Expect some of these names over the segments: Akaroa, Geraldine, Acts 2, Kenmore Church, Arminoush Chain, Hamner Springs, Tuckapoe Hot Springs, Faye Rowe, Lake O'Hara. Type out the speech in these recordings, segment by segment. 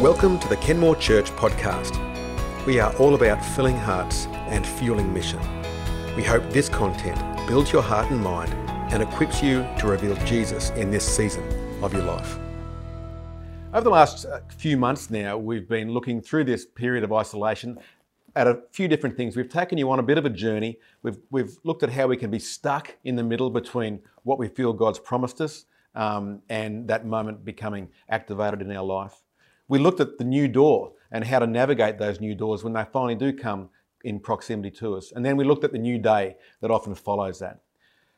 Welcome to the Kenmore Church podcast. We are all about filling hearts and fueling mission. We hope this content builds your heart and mind and equips you to reveal Jesus in this season of your life. Over the last few months now, we've been looking through this period of isolation at a few different things. We've taken you on a bit of a journey. We've looked at how we can be stuck in the middle between what we feel God's promised us and that moment becoming activated in our life. We looked at the new door and how to navigate those new doors when they finally do come in proximity to us. And then we looked at the new day that often follows that.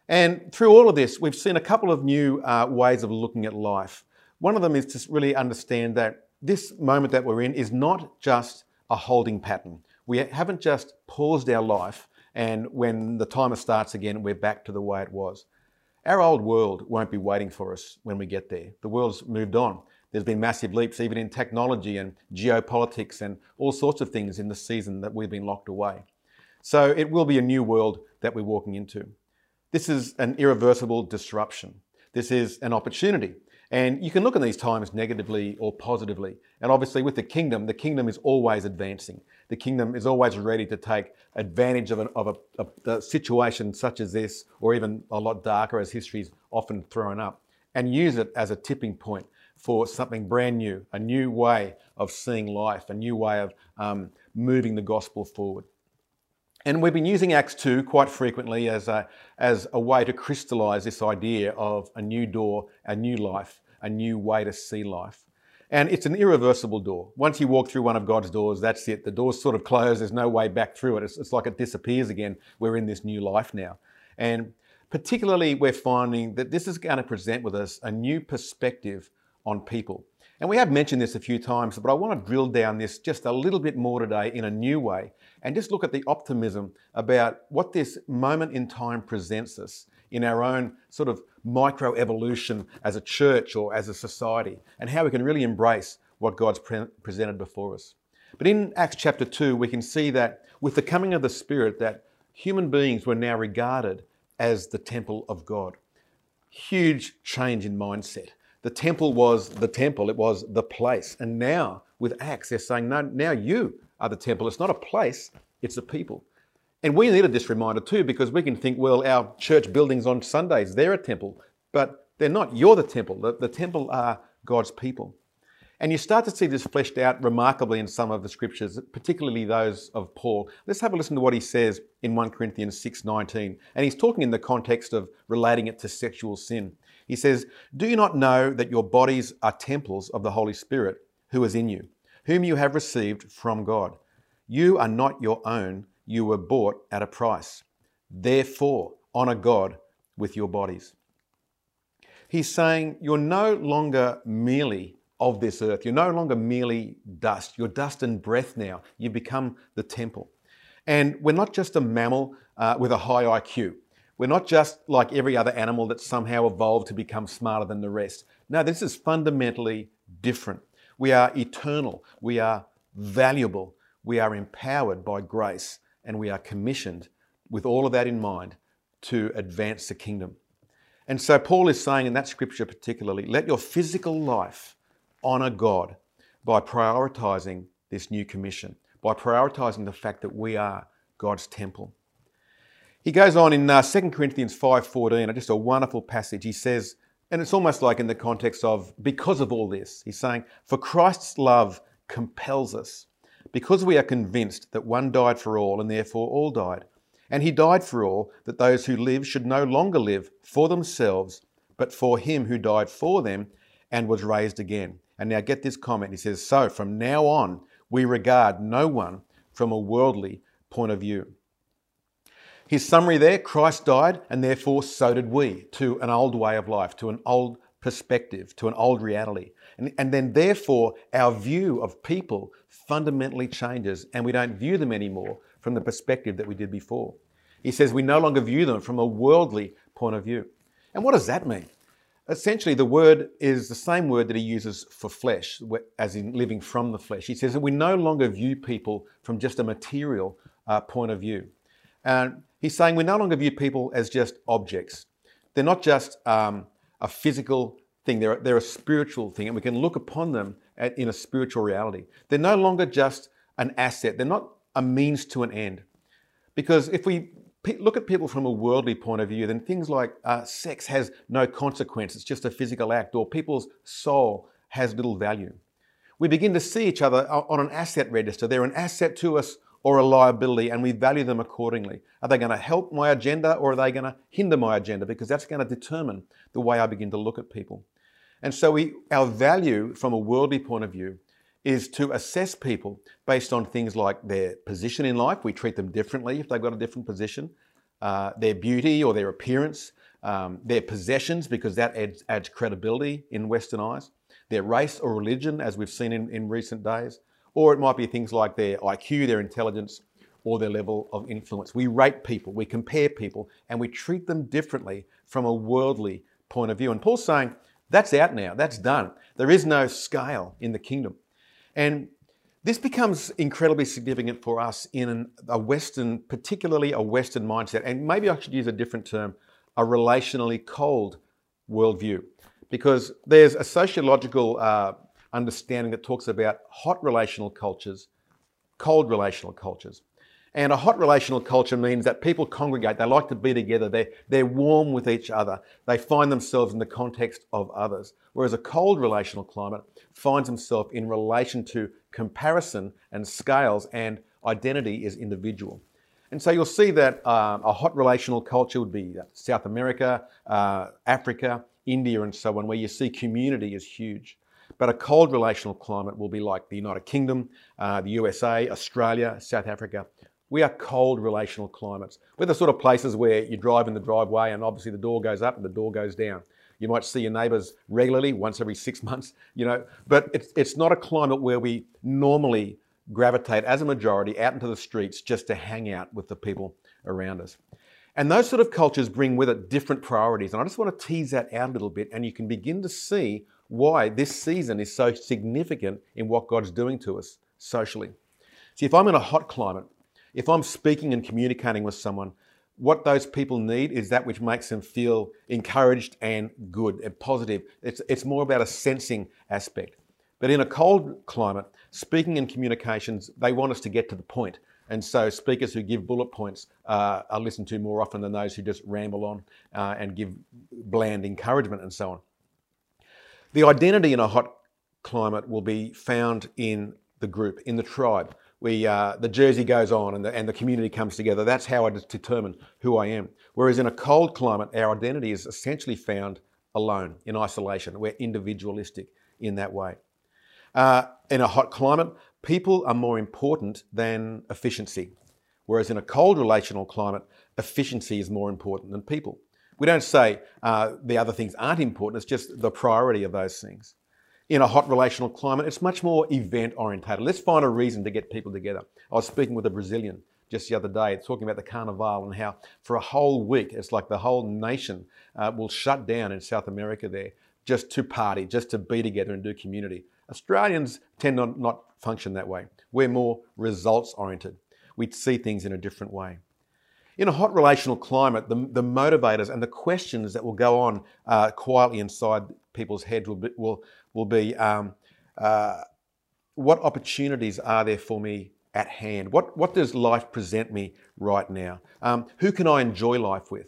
And through all of this, we've seen a couple of new ways of looking at life. One of them is to really understand that this moment that we're in is not just a holding pattern. We haven't just paused our life and when the timer starts again, we're back to the way it was. Our old world won't be waiting for us when we get there. The world's moved on. There's been massive leaps even in technology and geopolitics and all sorts of things in the season that we've been locked away. So it will be a new world that we're walking into. This is an irreversible disruption. This is an opportunity. And you can look at these times negatively or positively. And obviously with the kingdom is always advancing. The kingdom is always ready to take advantage of a situation such as this, or even a lot darker as history's often thrown up, and use it as a tipping point for something brand new, a new way of seeing life, a new way of moving the gospel forward. And we've been using Acts 2 quite frequently as a way to crystallize this idea of a new door, a new life, a new way to see life. And it's an irreversible door. Once you walk through one of God's doors, that's it. The door's sort of closed. There's no way back through it. It's like it disappears again. We're in this new life now. And particularly we're finding that this is going to present with us a new perspective on people. And we have mentioned this a few times, but I want to drill down this just a little bit more today in a new way and just look at the optimism about what this moment in time presents us in our own sort of microevolution as a church or as a society and how we can really embrace what God's presented before us. But in Acts chapter 2, we can see that with the coming of the Spirit that human beings were now regarded as the temple of God. Huge change in mindset. The temple was the temple, it was the place. And now with Acts, they're saying, no, now you are the temple. It's not a place, it's a people. And we needed this reminder too, because we can think, well, our church buildings on Sundays, they're a temple, but they're not. You're the temple. The temple are God's people. And you start to see this fleshed out remarkably in some of the scriptures, particularly those of Paul. Let's have a listen to what he says in 1 Corinthians 6:19. And he's talking in the context of relating it to sexual sin. He says, "Do you not know that your bodies are temples of the Holy Spirit, who is in you, whom you have received from God? You are not your own, you were bought at a price. Therefore, honor God with your bodies." He's saying, you're no longer merely of this earth. You're no longer merely dust. You're dust and breath now. You become the temple. And we're not just a mammal with a high IQ. We're not just like every other animal that somehow evolved to become smarter than the rest. No, this is fundamentally different. We are eternal. We are valuable. We are empowered by grace, and we are commissioned with all of that in mind to advance the kingdom. And so Paul is saying in that scripture particularly, let your physical life honor God by prioritizing this new commission, by prioritizing the fact that we are God's temple. He goes on in 2 Corinthians 5:14, just a wonderful passage. He says, and it's almost like in the context of, because of all this, he's saying, for Christ's love compels us, because we are convinced that one died for all and therefore all died. And he died for all, that those who live should no longer live for themselves, but for him who died for them and was raised again. And now get this comment. He says, so from now on, we regard no one from a worldly point of view. His summary there, Christ died and therefore so did we, to an old way of life, to an old perspective, to an old reality. And then therefore our view of people fundamentally changes and we don't view them anymore from the perspective that we did before. He says we no longer view them from a worldly point of view. And what does that mean? Essentially the word is the same word that he uses for flesh, as in living from the flesh. He says that we no longer view people from just a material point of view. And he's saying we no longer view people as just objects. They're not just a physical thing. They're a spiritual thing, and we can look upon them in a spiritual reality. They're no longer just an asset. They're not a means to an end. Because if we look at people from a worldly point of view, then things like sex has no consequence. It's just a physical act, or people's soul has little value. We begin to see each other on an asset register. They're an asset to us or a liability, and we value them accordingly. Are they going to help my agenda, or are they going to hinder my agenda? Because that's going to determine the way I begin to look at people. And so our value from a worldly point of view is to assess people based on things like their position in life. We treat them differently if they've got a different position, their beauty or their appearance, their possessions, because that adds credibility in Western eyes, their race or religion, as we've seen in recent days, or it might be things like their IQ, their intelligence, or their level of influence. We rate people, we compare people, and we treat them differently from a worldly point of view. And Paul's saying, that's out now, that's done. There is no scale in the kingdom. And this becomes incredibly significant for us in a Western, particularly a Western mindset, and maybe I should use a different term, a relationally cold worldview, because there's a sociological understanding that talks about hot relational cultures, cold relational cultures. And a hot relational culture means that people congregate, they like to be together, they're warm with each other, they find themselves in the context of others. Whereas a cold relational climate finds himself in relation to comparison and scales, and identity is individual. And so you'll see that a hot relational culture would be South America, Africa, India and so on, where you see community is huge. But a cold relational climate will be like the United Kingdom, the USA, Australia, South Africa. We are cold relational climates. We're the sort of places where you drive in the driveway and obviously the door goes up and the door goes down. You might see your neighbours regularly, once every 6 months, you know, but it's not a climate where we normally gravitate as a majority out into the streets just to hang out with the people around us. And those sort of cultures bring with it different priorities. And I just want to tease that out a little bit, and you can begin to see why this season is so significant in what God's doing to us socially. See, if I'm in a hot climate, if I'm speaking and communicating with someone, what those people need is that which makes them feel encouraged and good and positive. It's more about a sensing aspect. But in a cold climate, speaking and communications, they want us to get to the point. And so speakers who give bullet points are listened to more often than those who just ramble on and give bland encouragement and so on. The identity in a hot climate will be found in the group, in the tribe. The jersey goes on and the community comes together. That's how I determine who I am. Whereas in a cold climate, our identity is essentially found alone, in isolation. We're individualistic in that way. In a hot climate, people are more important than efficiency. Whereas in a cold relational climate, efficiency is more important than people. We don't say the other things aren't important, it's just the priority of those things. In a hot relational climate, it's much more event orientated. Let's find a reason to get people together. I was speaking with a Brazilian just the other day, talking about the Carnival and how for a whole week, it's like the whole nation will shut down in South America there just to party, just to be together and do community. Australians tend to not function that way. We're more results oriented. We see things in a different way. In a hot relational climate, the motivators and the questions that will go on quietly inside people's heads will be what opportunities are there for me at hand? What does life present me right now? Who can I enjoy life with?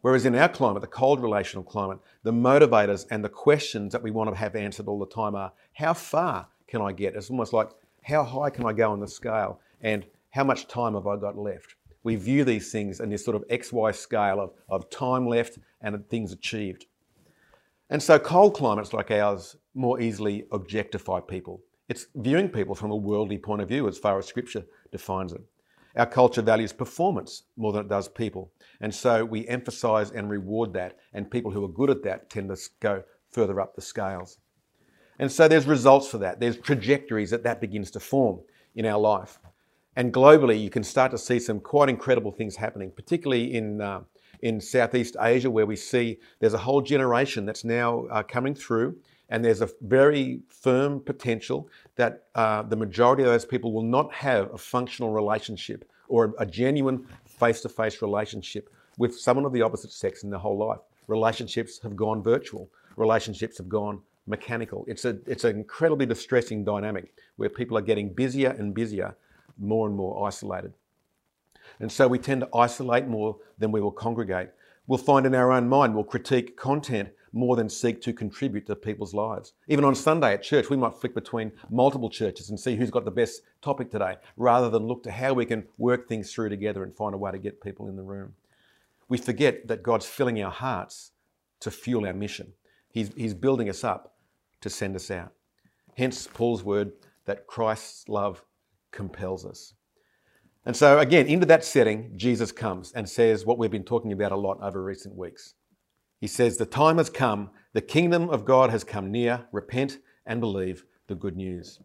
Whereas in our climate, the cold relational climate, the motivators and the questions that we want to have answered all the time are, how far can I get? It's almost like, how high can I go on the scale? And how much time have I got left? We view these things in this sort of XY scale of time left and things achieved. And so cold climates like ours more easily objectify people. It's viewing people from a worldly point of view as far as Scripture defines it. Our culture values performance more than it does people. And so we emphasise and reward that, and people who are good at that tend to go further up the scales. And so there's results for that. There's trajectories that begins to form in our life. And globally, you can start to see some quite incredible things happening, particularly in Southeast Asia, where we see there's a whole generation that's now coming through, and there's a very firm potential that the majority of those people will not have a functional relationship or a genuine face-to-face relationship with someone of the opposite sex in their whole life. Relationships have gone virtual. relationships have gone mechanical. It's an incredibly distressing dynamic where people are getting busier and busier, more and more isolated. And so we tend to isolate more than we will congregate. We'll find in our own mind, we'll critique content more than seek to contribute to people's lives. Even on Sunday at church, we might flick between multiple churches and see who's got the best topic today, rather than look to how we can work things through together and find a way to get people in the room. We forget that God's filling our hearts to fuel our mission. He's building us up to send us out. Hence Paul's word that Christ's love compels us. And so again, into that setting, Jesus comes and says what we've been talking about a lot over recent weeks. He says, the time has come, the kingdom of God has come near, repent and believe the good news.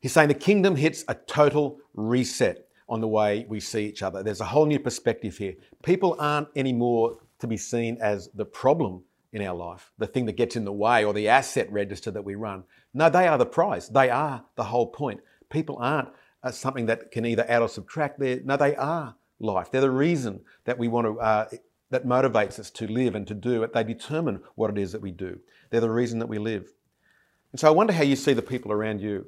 He's saying the kingdom hits a total reset on the way we see each other. There's a whole new perspective here. People aren't anymore to be seen as the problem in our life, the thing that gets in the way or the asset register that we run. No, they are the prize. They are the whole point. People aren't something that can either add or subtract. No, they are life. They're the reason that we want to... that motivates us to live and to do it. They determine what it is that we do. They're the reason that we live. And so I wonder how you see the people around you.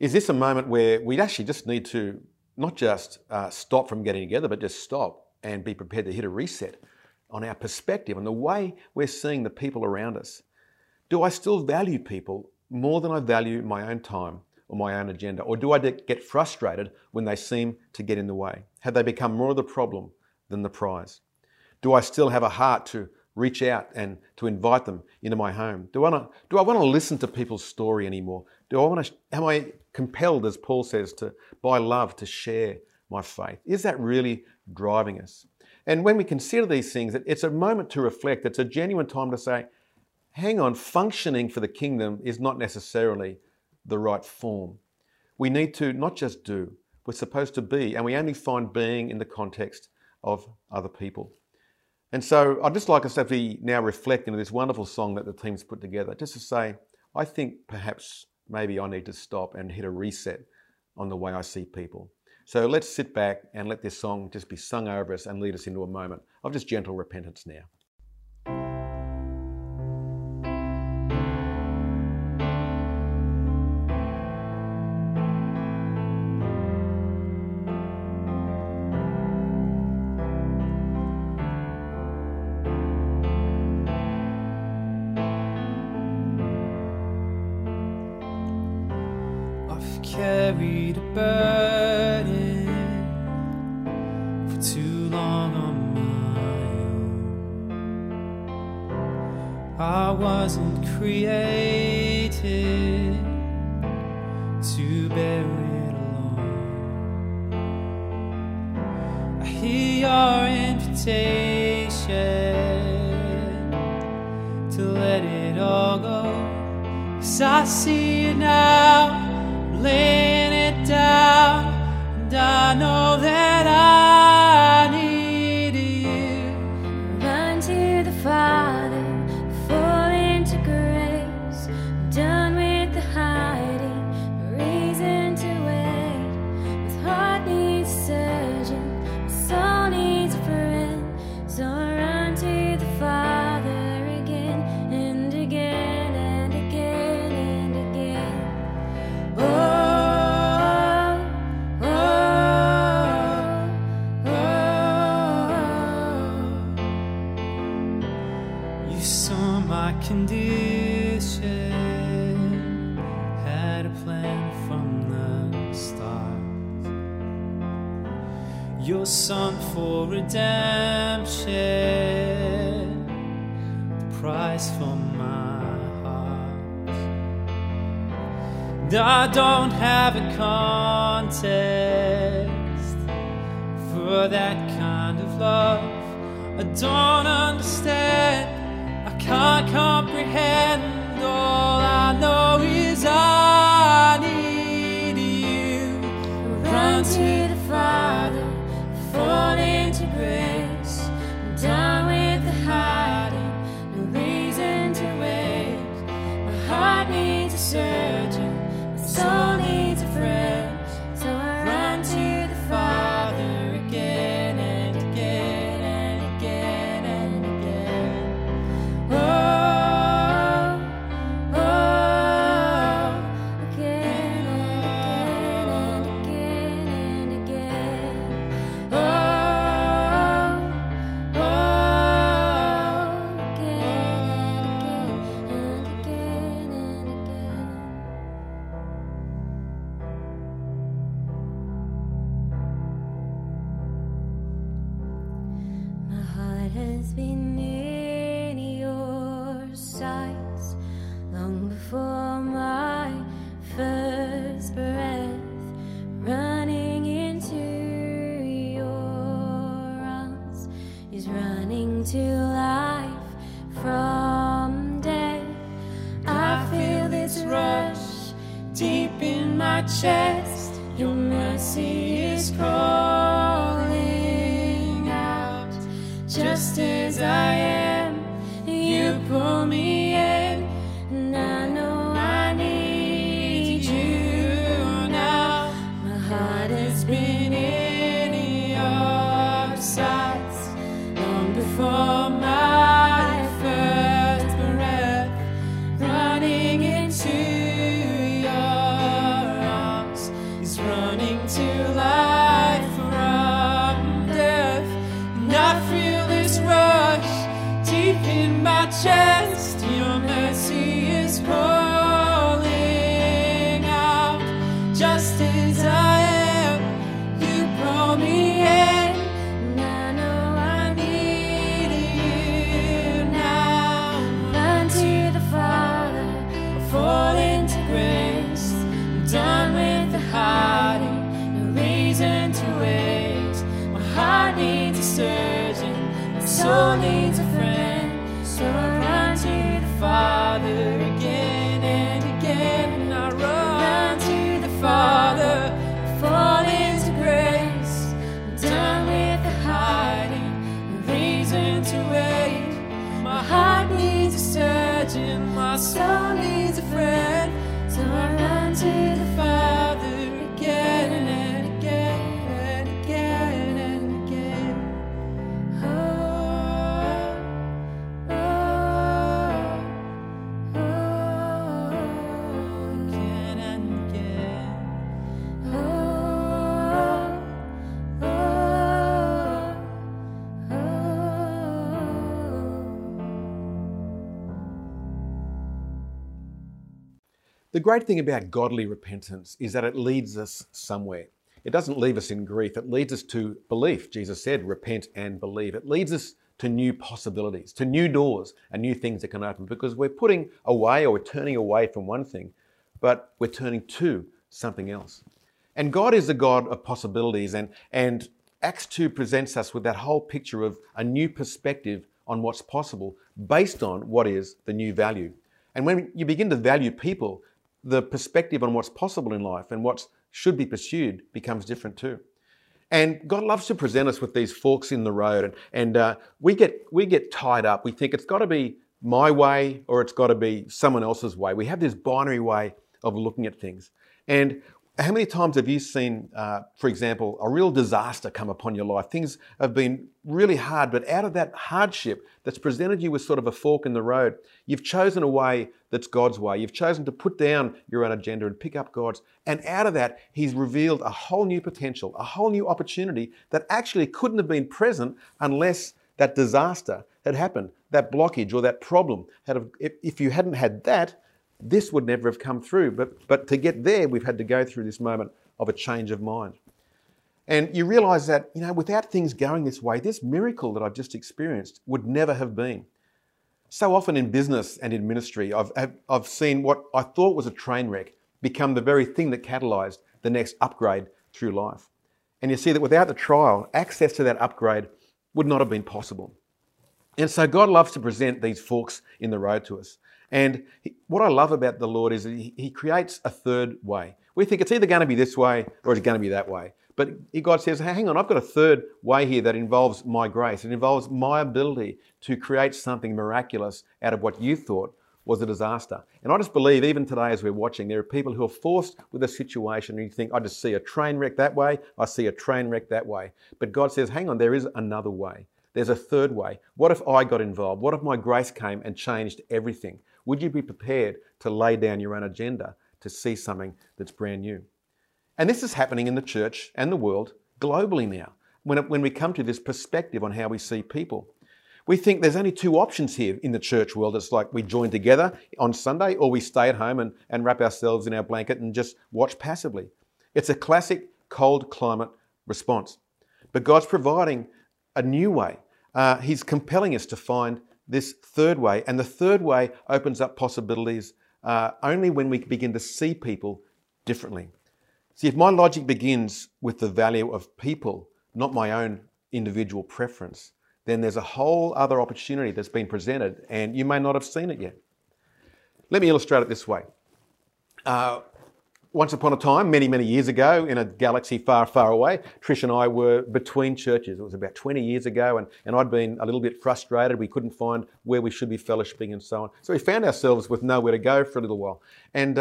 Is this a moment where we actually just need to not just stop from getting together, but just stop and be prepared to hit a reset on our perspective and the way we're seeing the people around us? Do I still value people more than I value my own time or my own agenda? Or do I get frustrated when they seem to get in the way? Have they become more of the problem than the prize? Do I still have a heart to reach out and to invite them into my home? Do I want to listen to people's story anymore? Am I compelled, as Paul says, by love to share my faith? Is that really driving us? And when we consider these things, it's a moment to reflect. It's a genuine time to say, hang on, functioning for the kingdom is not necessarily the right form. We need to not just do, we're supposed to be, and we only find being in the context of other people. And so I'd just like us to now reflect into this wonderful song that the team's put together, just to say, I think perhaps maybe I need to stop and hit a reset on the way I see people. So let's sit back and let this song just be sung over us and lead us into a moment of just gentle repentance now. Carried a burden for too long on my own. I wasn't created to bear it alone. I hear your invitation to let it all go, 'cause I see it now. Laying it down, and I know that I need you. Run to the Father, fall into grace. I'm done with the hiding, no reason to wait. With heart needs a surgeon, my soul needs a friend. So I run to the Father again and again and again and again. Oh. Condition had a plan from the start. Your son for redemption, the price for my heart. I don't have a context for that kind of love. I don't understand, can't comprehend. All I know is I need you. Run to the Father, fall into grace. I'm done with the hiding, no reason to wait. My heart needs a surgeon, my soul needs a friend. So I run to the Father again and again and again. Oh to life from death. I feel this rush deep in my chest. Your mercy is calling out. Just as I am, you pull me in, and I know I need you now. My heart has been in your sights long before my first breath. Running into your arms is running to life from death. And I feel this rush deep in my chest. Your mercy is calling out. Just as I am, you pull me in, and I know I need you now. Run to the Father, fall into grace. I'm done with the hiding, no reason to wait. My heart needs a surgeon, my soul needs a friend. So I run to the Father again and again, and I run to the Father, fall into grace. I'm done with the hiding, no reason to wait. My heart needs a surgeon, my soul needs a friend. So I run to the Father again and again and again and again. Oh, oh, oh, again and again. Oh, oh, The great thing about godly repentance is that it leads us somewhere. It doesn't leave us in grief. It leads us to belief. Jesus said, repent and believe. It leads us to new possibilities, to new doors and new things that can open, because we're putting away, or we're turning away from one thing, but we're turning to something else. And God is the God of possibilities, and Acts 2 presents us with that whole picture of a new perspective on what's possible based on what is the new value. And when you begin to value people, the perspective on what's possible in life and what should be pursued becomes different too. And God loves to present us with these forks in the road, and we get tied up. We think it's got to be my way or it's got to be someone else's way. We have this binary way of looking at things. And how many times have you seen, for example, a real disaster come upon your life? Things have been really hard, but out of that hardship that's presented you with sort of a fork in the road, you've chosen a way that's God's way. You've chosen to put down your own agenda and pick up God's. And out of that, He's revealed a whole new potential, a whole new opportunity that actually couldn't have been present unless that disaster had happened, that blockage or that problem. If you hadn't had that, this would never have come through, but to get there, we've had to go through this moment of a change of mind. And you realise that, you know, without things going this way, this miracle that I've just experienced would never have been. So often in business and in ministry, I've seen what I thought was a train wreck become the very thing that catalysed the next upgrade through life. And you see that without the trial, access to that upgrade would not have been possible. And so God loves to present these forks in the road to us. And what I love about the Lord is that He creates a third way. We think it's either going to be this way or it's going to be that way. But God says, hey, hang on, I've got a third way here that involves my grace. It involves my ability to create something miraculous out of what you thought was a disaster. And I just believe even today as we're watching, there are people who are forced with a situation and you think, I just see a train wreck that way, I see a train wreck that way. But God says, hang on, there is another way. There's a third way. What if I got involved? What if my grace came and changed everything? Would you be prepared to lay down your own agenda to see something that's brand new? And this is happening in the church and the world globally now. When we come to this perspective on how we see people, we think there's only two options here in the church world. It's like we join together on Sunday or we stay at home and wrap ourselves in our blanket and just watch passively. It's a classic cold climate response. But God's providing a new way. He's compelling us to find this third way, and the third way opens up possibilities only when we begin to see people differently. See, if my logic begins with the value of people, not my own individual preference, then there's a whole other opportunity that's been presented and you may not have seen it yet. Let me illustrate it this way. Once upon a time, many, many years ago, in a galaxy far, far away, Trish and I were between churches. It was about 20 years ago, and I'd been a little bit frustrated. We couldn't find where we should be fellowshipping and so on. So we found ourselves with nowhere to go for a little while. And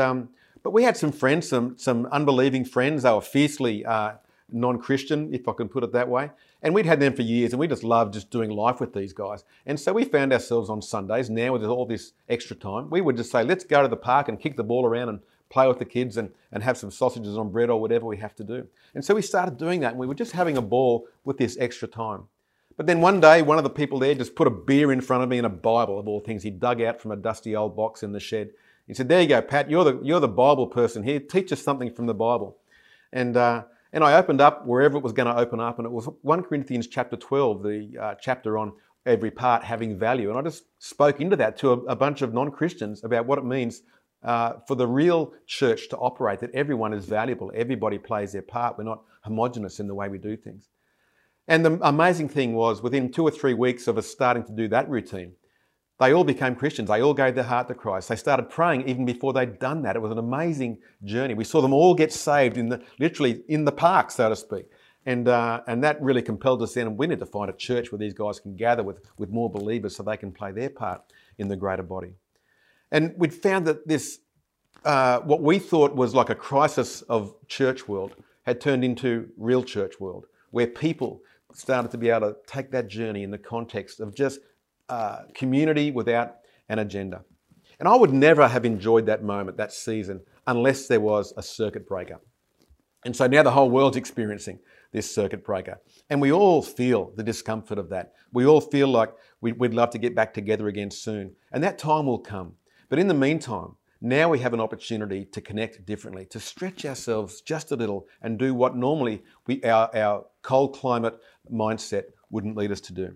but we had some friends, some unbelieving friends. They were fiercely non-Christian, if I can put it that way. And we'd had them for years, and we just loved just doing life with these guys. And so we found ourselves on Sundays, now with all this extra time, we would just say, let's go to the park and kick the ball around and play with the kids and have some sausages on bread or whatever we have to do. And so we started doing that, and we were just having a ball with this extra time. But then one day, one of the people there just put a beer in front of me and a Bible, of all things, he dug out from a dusty old box in the shed. He said, there you go, Pat, you're the Bible person here. Teach us something from the Bible. And I opened up wherever it was going to open up, and it was 1 Corinthians chapter 12, the chapter on every part having value. And I just spoke into that to a bunch of non-Christians about what it means for the real church to operate, that everyone is valuable, everybody plays their part, we're not homogenous in the way we do things. And the amazing thing was, within 2 or 3 weeks of us starting to do that routine, they all became Christians. They all gave their heart to Christ. They started praying even before they'd done that. It was an amazing journey. We saw them all get saved literally in the park, so to speak. And that really compelled us then, and we need to find a church where these guys can gather with more believers so they can play their part in the greater body. And we'd found that this, what we thought was like a crisis of church world, had turned into real church world, where people started to be able to take that journey in the context of just community without an agenda. And I would never have enjoyed that moment, that season, unless there was a circuit breaker. And so now the whole world's experiencing this circuit breaker. And we all feel the discomfort of that. We all feel like we'd love to get back together again soon. And that time will come. But in the meantime, now we have an opportunity to connect differently, to stretch ourselves just a little and do what normally our cold climate mindset wouldn't lead us to do.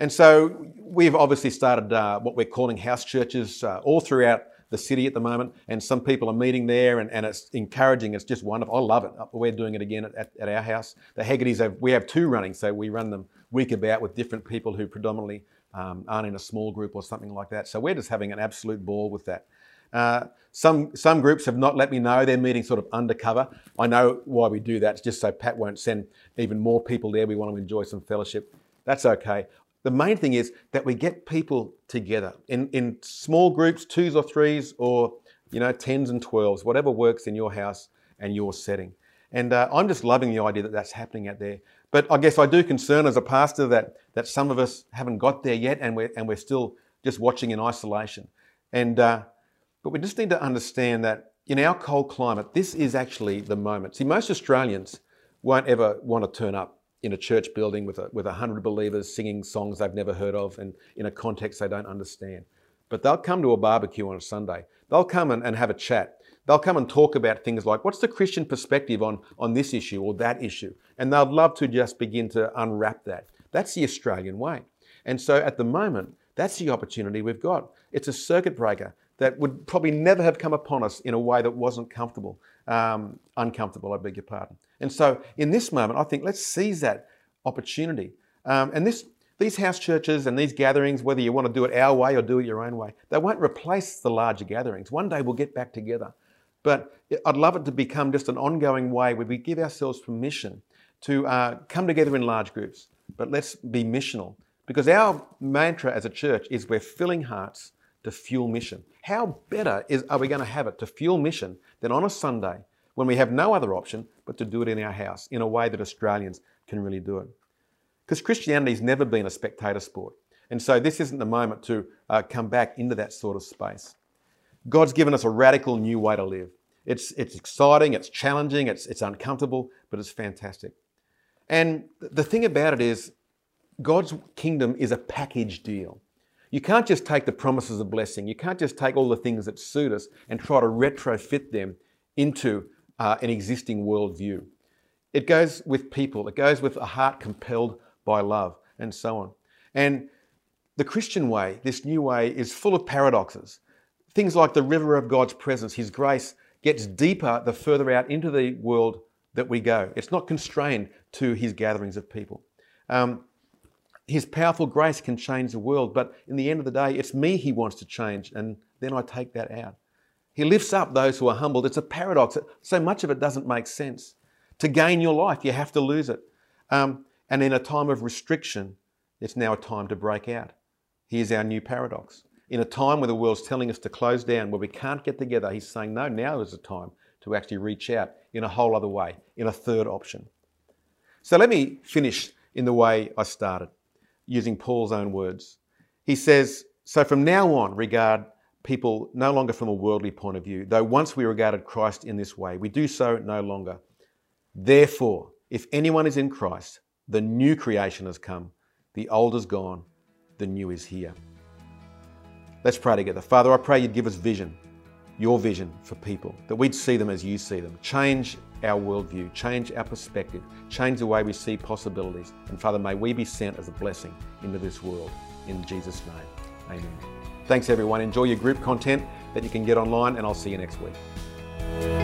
And so we've obviously started what we're calling house churches all throughout the city at the moment, and some people are meeting there, and it's encouraging. It's just wonderful. I love it. We're doing it again at our house. The Haggertys, we have two running, so we run them week about with different people who predominantly aren't in a small group or something like that. So we're just having an absolute ball with that. Some groups have not let me know. They're meeting sort of undercover. I know why we do that. It's just so Pat won't send even more people there. We want to enjoy some fellowship. That's okay. The main thing is that we get people together in small groups, 2s or 3s, or 10s and 12s, whatever works in your house and your setting. And I'm just loving the idea that that's happening out there. But I guess I do concern as a pastor that some of us haven't got there yet, and we're still just watching in isolation. And but we just need to understand that in our cold climate, this is actually the moment. See, most Australians won't ever want to turn up in a church building with 100 believers singing songs they've never heard of and in a context they don't understand. But they'll come to a barbecue on a Sunday. They'll come and have a chat. They'll come and talk about things like, what's the Christian perspective on this issue or that issue? And they'd love to just begin to unwrap that. That's the Australian way. And so at the moment, that's the opportunity we've got. It's a circuit breaker that would probably never have come upon us in a way that wasn't comfortable. Uncomfortable, I beg your pardon. And so in this moment, I think let's seize that opportunity. And these house churches and these gatherings, whether you want to do it our way or do it your own way, they won't replace the larger gatherings. One day we'll get back together. But I'd love it to become just an ongoing way where we give ourselves permission to come together in large groups. But let's be missional, because our mantra as a church is we're filling hearts to fuel mission. How better are we going to have it to fuel mission than on a Sunday when we have no other option but to do it in our house in a way that Australians can really do it? Because Christianity's never been a spectator sport. And so this isn't the moment to come back into that sort of space. God's given us a radical new way to live. It's exciting, it's challenging, it's uncomfortable, but it's fantastic. And the thing about it is God's kingdom is a package deal. You can't just take the promises of blessing. You can't just take all the things that suit us and try to retrofit them into an existing worldview. It goes with people. It goes with a heart compelled by love and so on. And the Christian way, this new way, is full of paradoxes. Things like the river of God's presence, His grace, gets deeper the further out into the world that we go. It's not constrained to His gatherings of people. His powerful grace can change the world, but in the end of the day, it's me he wants to change, and then I take that out. He lifts up those who are humbled. It's a paradox. So much of it doesn't make sense. To gain your life, you have to lose it. And in a time of restriction, it's now a time to break out. Here's our new paradox. In a time where the world's telling us to close down, where we can't get together, he's saying, no, now is the time to actually reach out in a whole other way, in a third option. So let me finish in the way I started, using Paul's own words. He says, so from now on, regard people no longer from a worldly point of view, though once we regarded Christ in this way, we do so no longer. Therefore, if anyone is in Christ, the new creation has come, the old is gone, the new is here. Let's pray together. Father, I pray you'd give us vision, your vision for people, that we'd see them as you see them. Change our worldview, change our perspective, change the way we see possibilities. And Father, may we be sent as a blessing into this world. In Jesus' name, amen. Thanks everyone. Enjoy your group content that you can get online, and I'll see you next week.